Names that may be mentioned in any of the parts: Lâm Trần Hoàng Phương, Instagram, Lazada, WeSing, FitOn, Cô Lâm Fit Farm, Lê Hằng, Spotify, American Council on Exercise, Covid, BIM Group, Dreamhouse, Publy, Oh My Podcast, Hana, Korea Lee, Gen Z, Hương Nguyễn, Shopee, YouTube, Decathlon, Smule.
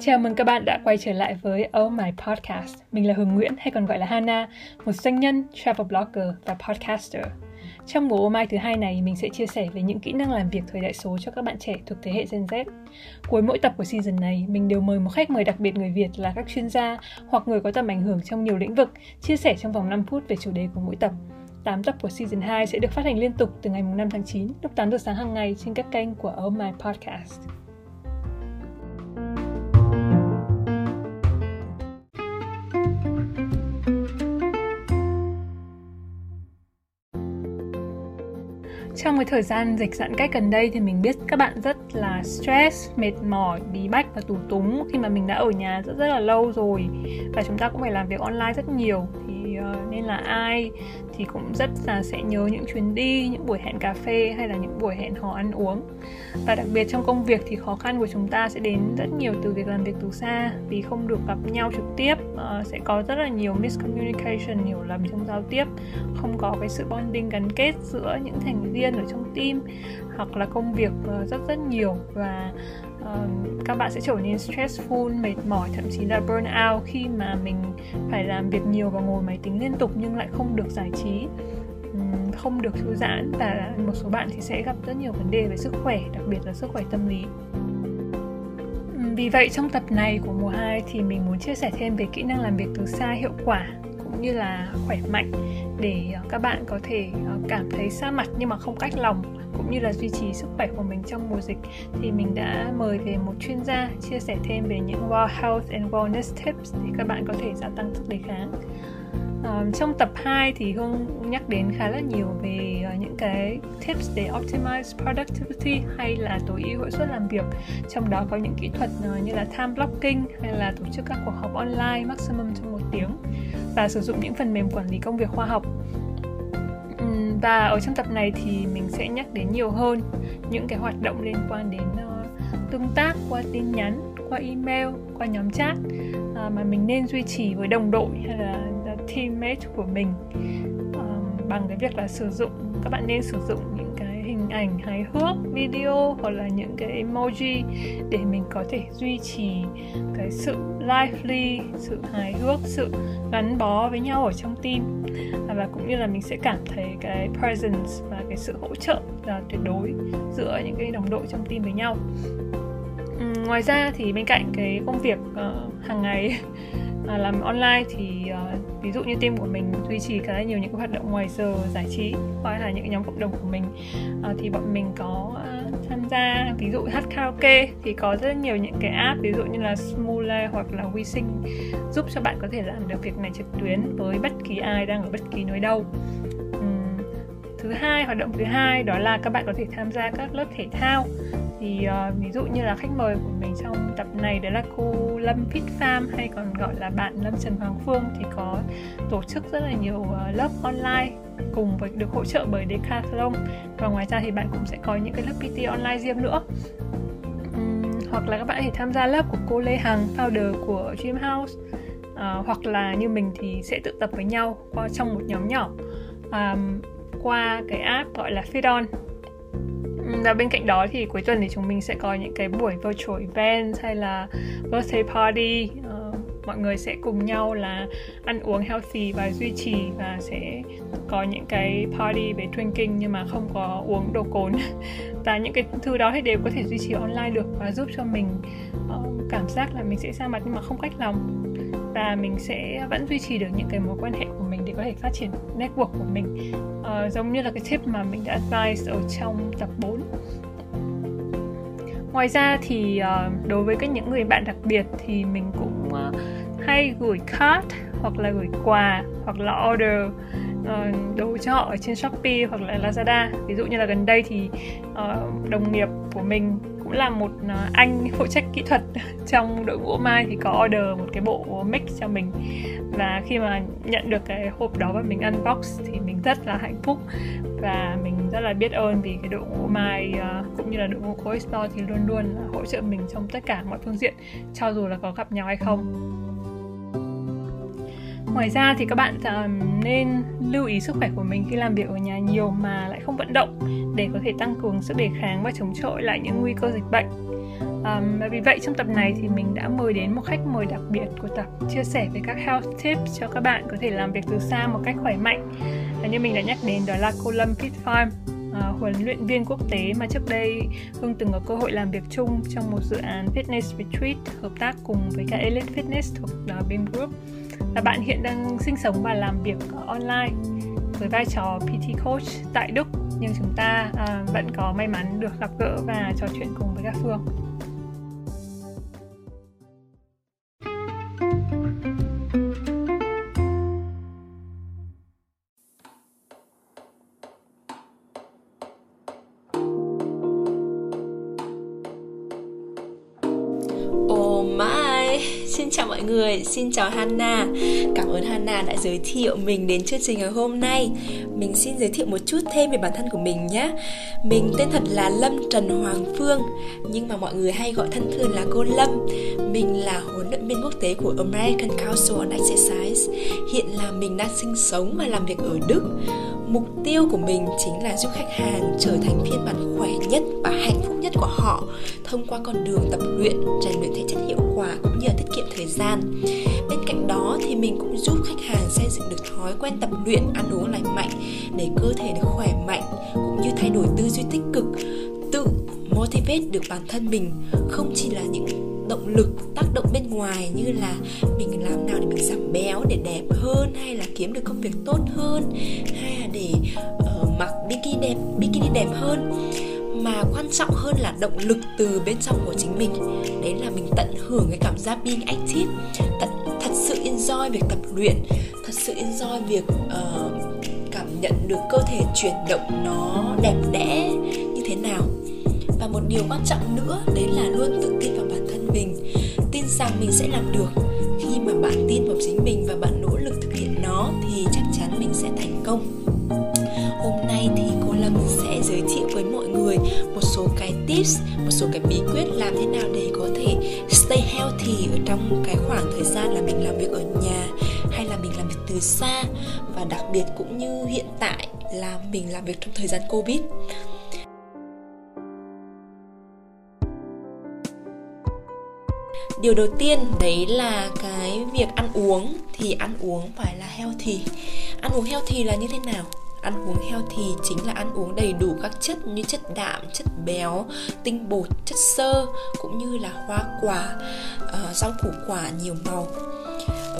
Chào mừng các bạn đã quay trở lại với Oh My Podcast. Mình là Hương Nguyễn hay còn gọi là Hana, một doanh nhân, travel blogger và podcaster. Trong mùa Oh My thứ hai này, mình sẽ chia sẻ về những kỹ năng làm việc thời đại số cho các bạn trẻ thuộc thế hệ Gen Z. Cuối mỗi tập của season này, mình đều mời một khách mời đặc biệt người Việt là các chuyên gia hoặc người có tầm ảnh hưởng trong nhiều lĩnh vực, chia sẻ trong vòng 5 phút về chủ đề của mỗi tập. 8 tập của Season 2 sẽ được phát hành liên tục từ ngày 5 tháng 9, lúc 8 giờ sáng hàng ngày trên các kênh của Oh My Podcast. Trong cái thời gian dịch giãn cách gần đây thì mình biết các bạn rất là stress, mệt mỏi, bí bách và tù túng khi mà mình đã ở nhà rất là lâu rồi. Và chúng ta cũng phải làm việc online rất nhiều. Nên là ai thì cũng rất là sẽ nhớ những chuyến đi, những buổi hẹn cà phê hay là những buổi hẹn hò ăn uống. Và đặc biệt trong công việc thì khó khăn của chúng ta sẽ đến rất nhiều từ việc làm việc từ xa, vì không được gặp nhau trực tiếp, sẽ có rất là nhiều miscommunication, hiểu lầm trong giao tiếp, không có cái sự bonding gắn kết giữa những thành viên ở trong team, hoặc là công việc rất nhiều. Và các bạn sẽ trở nên stressful, mệt mỏi, thậm chí là burn out khi mà mình phải làm việc nhiều và ngồi máy tính liên tục nhưng lại không được giải trí, không được thư giãn. Và một số bạn thì sẽ gặp rất nhiều vấn đề về sức khỏe, đặc biệt là sức khỏe tâm lý. Vì vậy trong tập này của mùa 2 thì mình muốn chia sẻ thêm về kỹ năng làm việc từ xa hiệu quả cũng như là khỏe mạnh, để các bạn có thể cảm thấy xa mặt nhưng mà không cách lòng, cũng như là duy trì sức khỏe của mình trong mùa dịch. Thì mình đã mời về một chuyên gia chia sẻ thêm về những health and wellness tips để các bạn có thể gia tăng sức đề kháng. Trong tập 2 thì Hương nhắc đến khá là nhiều về những cái tips để optimize productivity hay là tối ưu hiệu suất làm việc. Trong đó có những kỹ thuật như là time blocking hay là tổ chức các cuộc họp online maximum trong 1 tiếng, và sử dụng những phần mềm quản lý công việc khoa học. Và ở trong tập này thì mình sẽ nhắc đến nhiều hơn những cái hoạt động liên quan đến tương tác qua tin nhắn, qua email, qua nhóm chat mà mình nên duy trì với đồng đội hay là teammate của mình, bằng cái việc là các bạn nên sử dụng những cái hình ảnh hài hước, video hoặc là những cái emoji để mình có thể duy trì cái sự lively, sự hài hước, sự gắn bó với nhau ở trong team, và cũng như là mình sẽ cảm thấy cái presence và cái sự hỗ trợ là tuyệt đối giữa những cái đồng đội trong team với nhau. Ngoài ra thì bên cạnh cái công việc hàng ngày làm online thì ví dụ như team của mình duy trì khá là nhiều những hoạt động ngoài giờ giải trí, hoặc là những nhóm cộng đồng của mình thì bọn mình có tham gia ví dụ hát karaoke, thì có rất nhiều những cái app ví dụ như là Smule hoặc là WeSing giúp cho bạn có thể làm được việc này trực tuyến với bất kỳ ai đang ở bất kỳ nơi đâu. Hoạt động thứ hai đó là các bạn có thể tham gia các lớp thể thao. Thì ví dụ như là khách mời của mình trong tập này đó là cô Lâm Fit Farm hay còn gọi là bạn Lâm Trần Hoàng Phương, thì có tổ chức rất là nhiều lớp online cùng với được hỗ trợ bởi Decathlon. Và ngoài ra thì bạn cũng sẽ có những cái lớp PT online riêng nữa. Hoặc là các bạn có thể tham gia lớp của cô Lê Hằng, founder của Dreamhouse, hoặc là như mình thì sẽ tự tập với nhau qua trong một nhóm nhỏ qua cái app gọi là FitOn. Và bên cạnh đó thì cuối tuần thì chúng mình sẽ có những cái buổi virtual event hay là birthday party. Mọi người sẽ cùng nhau là ăn uống healthy và duy trì, và sẽ có những cái party về drinking nhưng mà không có uống đồ cồn. Và những cái thứ đó thì đều có thể duy trì online được và giúp cho mình cảm giác là mình sẽ xa mặt nhưng mà không cách lòng, và mình sẽ vẫn duy trì được những cái mối quan hệ của mình để có thể phát triển network của mình, giống như là cái tip mà mình đã advise ở trong tập 4. Ngoài ra thì đối với những người bạn đặc biệt thì mình cũng hay gửi card hoặc là gửi quà hoặc là order đồ cho họ ở trên Shopee hoặc là Lazada. Ví dụ như là gần đây thì đồng nghiệp của mình cũng là một anh phụ trách kỹ thuật trong đội ngũ Mai thì có order một cái bộ mic cho mình, và khi mà nhận được cái hộp đó và mình unbox thì mình rất là hạnh phúc, và mình rất là biết ơn vì cái đội ngũ Mai cũng như là đội ngũ Cô Store thì luôn luôn hỗ trợ mình trong tất cả mọi phương diện, cho dù là có gặp nhau hay không. Ngoài ra thì các bạn nên lưu ý sức khỏe của mình khi làm việc ở nhà nhiều mà lại không vận động để có thể tăng cường sức đề kháng và chống chọi lại những nguy cơ dịch bệnh. Và vì vậy trong tập này thì mình đã mời đến một khách mời đặc biệt của tập chia sẻ về các health tips cho các bạn có thể làm việc từ xa một cách khỏe mạnh. Như mình đã nhắc đến, đó là cô Lâm Fit Farm, huấn luyện viên quốc tế mà trước đây Hương từng có cơ hội làm việc chung trong một dự án Fitness Retreat hợp tác cùng với cả Elite Fitness thuộc BIM Group. Và bạn hiện đang sinh sống và làm việc online với vai trò PT Coach tại Đức, nhưng chúng ta vẫn có may mắn được gặp gỡ và trò chuyện cùng với các Phương. Xin chào mọi người, xin chào Hana. Cảm ơn Hana đã giới thiệu mình đến chương trình ngày hôm nay. Mình xin giới thiệu một chút thêm về bản thân của mình nhé. Mình tên thật là Lâm Trần Hoàng Phương, nhưng mà mọi người hay gọi thân thương là cô Lâm. Mình là huấn luyện viên quốc tế của American Council on Exercise. Hiện là mình đang sinh sống và làm việc ở Đức. Mục tiêu của mình chính là giúp khách hàng trở thành phiên bản khỏe nhất và hạnh phúc nhất của họ thông qua con đường tập luyện, rèn luyện thể chất hiệu quả cũng như là tiết kiệm thời gian. Bên cạnh đó thì mình cũng giúp khách hàng xây dựng được thói quen tập luyện, ăn uống lành mạnh để cơ thể được khỏe mạnh, cũng như thay đổi tư duy tích cực, tự motivate được bản thân mình, không chỉ là những động lực, tác động bên ngoài như là mình làm nào để mình giảm béo, để đẹp hơn, hay là kiếm được công việc tốt hơn, hay là để mặc bikini đẹp hơn, mà quan trọng hơn là động lực từ bên trong của chính mình. Đấy là mình tận hưởng cái cảm giác being active, thật sự enjoy việc tập luyện, thật sự enjoy việc cảm nhận được cơ thể chuyển động nó đẹp đẽ như thế nào. Và một điều quan trọng nữa đấy là luôn tự tin vào bản thân mình, tin rằng mình sẽ làm được. Khi mà bạn tin vào chính mình và bạn nỗ lực thực hiện nó thì chắc chắn mình sẽ thành công. Hôm nay thì cô Lâm sẽ giới thiệu với mọi người một số cái tips, một số cái bí quyết làm thế nào để có thể stay healthy ở trong cái khoảng thời gian là mình làm việc ở nhà hay là mình làm việc từ xa, và đặc biệt cũng như hiện tại là mình làm việc trong thời gian Covid. Điều đầu tiên đấy là cái việc ăn uống, thì ăn uống phải là healthy. Ăn uống healthy là như thế nào? Ăn uống healthy chính là ăn uống đầy đủ các chất như chất đạm, chất béo, tinh bột, chất xơ, cũng như là hoa quả, rau củ quả nhiều màu.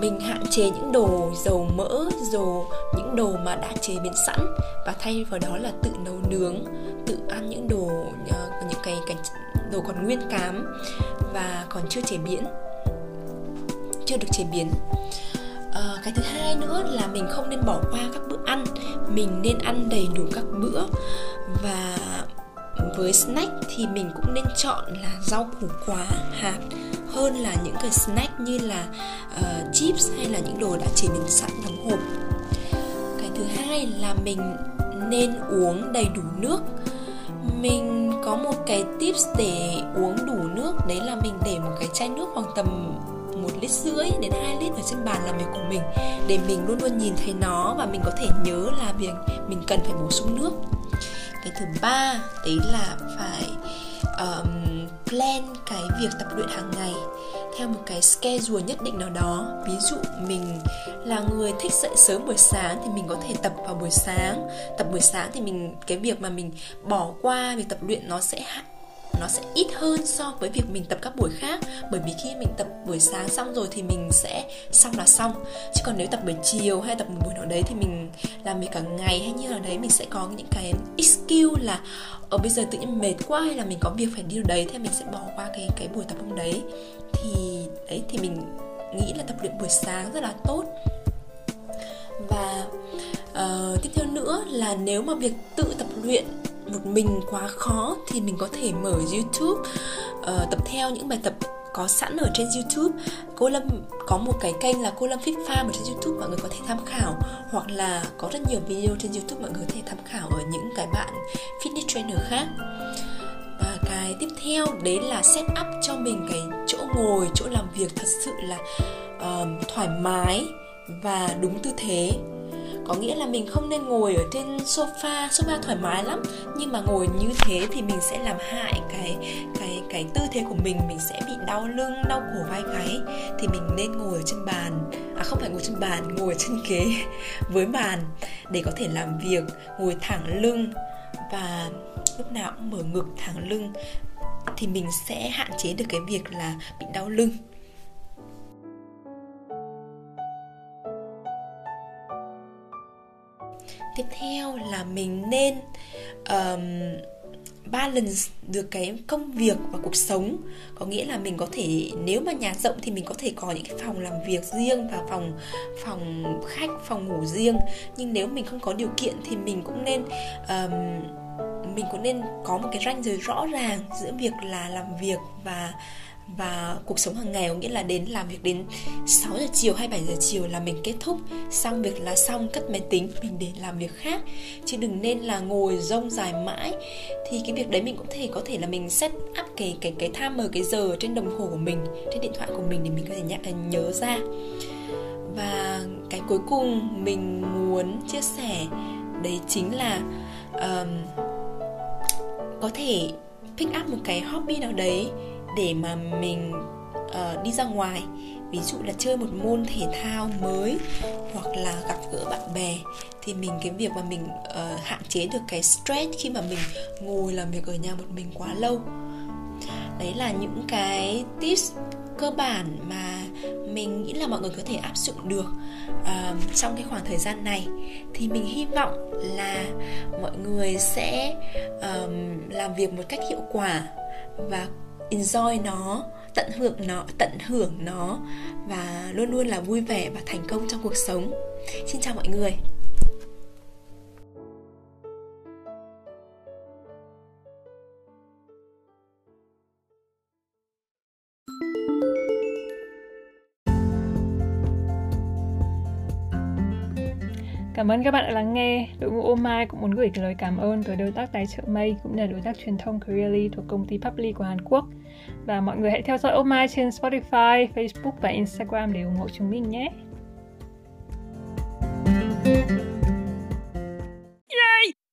Mình hạn chế những đồ dầu mỡ, những đồ mà đã chế biến sẵn, và thay vào đó là tự nấu nướng, tự ăn những đồ, những cái đồ còn nguyên cám và còn chưa được chế biến. Cái thứ hai nữa là mình không nên bỏ qua các bữa ăn, mình nên ăn đầy đủ các bữa. Và với snack thì mình cũng nên chọn là rau củ quả hạt hơn là những cái snack như là chips hay là những đồ đã chế biến sẵn đóng hộp. Cái thứ hai là mình nên uống đầy đủ nước. Mình có một cái tips để uống đủ nước, đấy là mình để một cái chai nước khoảng tầm 1,5 đến 2 lít ở trên bàn làm việc của mình, để mình luôn luôn nhìn thấy nó và mình có thể nhớ là mình cần phải bổ sung nước. Cái thứ ba đấy là phải plan cái việc tập luyện hàng ngày theo một cái schedule nhất định nào đó. Ví dụ mình là người thích dậy sớm buổi sáng thì mình có thể tập vào buổi sáng. Tập buổi sáng thì cái việc mà mình bỏ qua việc tập luyện nó sẽ ít hơn so với việc mình tập các buổi khác, bởi vì khi mình tập buổi sáng xong rồi thì mình sẽ xong là xong. Chứ còn nếu tập buổi chiều hay tập một buổi nào đấy thì mình làm việc cả ngày hay như là đấy, mình sẽ có những cái excuse là bây giờ tự nhiên mệt quá, hay là mình có việc phải đi đấy, thế mình sẽ bỏ qua cái buổi tập hôm đấy. Thì đấy, thì mình nghĩ là tập luyện buổi sáng rất là tốt. Và tiếp theo nữa là nếu mà việc tự tập luyện một mình quá khó thì mình có thể mở YouTube, tập theo những bài tập có sẵn ở trên YouTube. Cô Lâm có một cái kênh là Cô Lâm Fit Farm ở trên YouTube, mọi người có thể tham khảo, hoặc là có rất nhiều video trên YouTube mọi người có thể tham khảo ở những cái bạn fitness trainer khác. Và cái tiếp theo đấy là set up cho mình cái chỗ ngồi, chỗ làm việc thật sự là thoải mái, và đúng tư thế. Có nghĩa là mình không nên ngồi ở trên sofa thoải mái lắm, nhưng mà ngồi như thế thì mình sẽ làm hại cái tư thế của mình. Mình sẽ bị đau lưng, đau cổ vai gáy. Thì mình nên ngồi trên bàn, không phải ngồi trên bàn, ngồi trên ghế với bàn để có thể làm việc, ngồi thẳng lưng và lúc nào cũng mở ngực thẳng lưng. Thì mình sẽ hạn chế được cái việc là bị đau lưng. Tiếp theo là mình nên balance được cái công việc và cuộc sống. Có nghĩa là mình có thể, nếu mà nhà rộng thì mình có thể có những cái phòng làm việc riêng và phòng khách, phòng ngủ riêng. Nhưng nếu mình không có điều kiện thì mình cũng nên có một cái ranh giới rõ ràng giữa việc là làm việc và cuộc sống hàng ngày. Có nghĩa là đến làm việc đến 6 giờ chiều hay 7 giờ chiều là mình kết thúc, xong việc là xong, cất máy tính, mình để làm việc khác. Chứ đừng nên là ngồi rông dài mãi. Thì cái việc đấy mình cũng có thể là mình set up cái timer, cái giờ trên đồng hồ của mình, trên điện thoại của mình để mình có thể nhớ ra. Và cái cuối cùng mình muốn chia sẻ đấy chính là có thể pick up một cái hobby nào đấy để mà mình đi ra ngoài. Ví dụ là chơi một môn thể thao mới, hoặc là gặp gỡ bạn bè. Thì cái việc mà mình hạn chế được cái stress khi mà mình ngồi làm việc ở nhà một mình quá lâu. Đấy là những cái tips cơ bản mà mình nghĩ là mọi người có thể áp dụng được trong cái khoảng thời gian này. Thì mình hy vọng là mọi người sẽ làm việc một cách hiệu quả và enjoy nó, tận hưởng nó và luôn luôn là vui vẻ và thành công trong cuộc sống. Xin chào mọi người. Cảm ơn các bạn đã lắng nghe. Đội ngũ Oh My cũng muốn gửi lời cảm ơn tới đối tác tài trợ May, cũng là đối tác truyền thông Korea Lee thuộc công ty Publy của Hàn Quốc. Và mọi người hãy theo dõi Oh My trên Spotify, Facebook và Instagram để ủng hộ chúng mình nhé.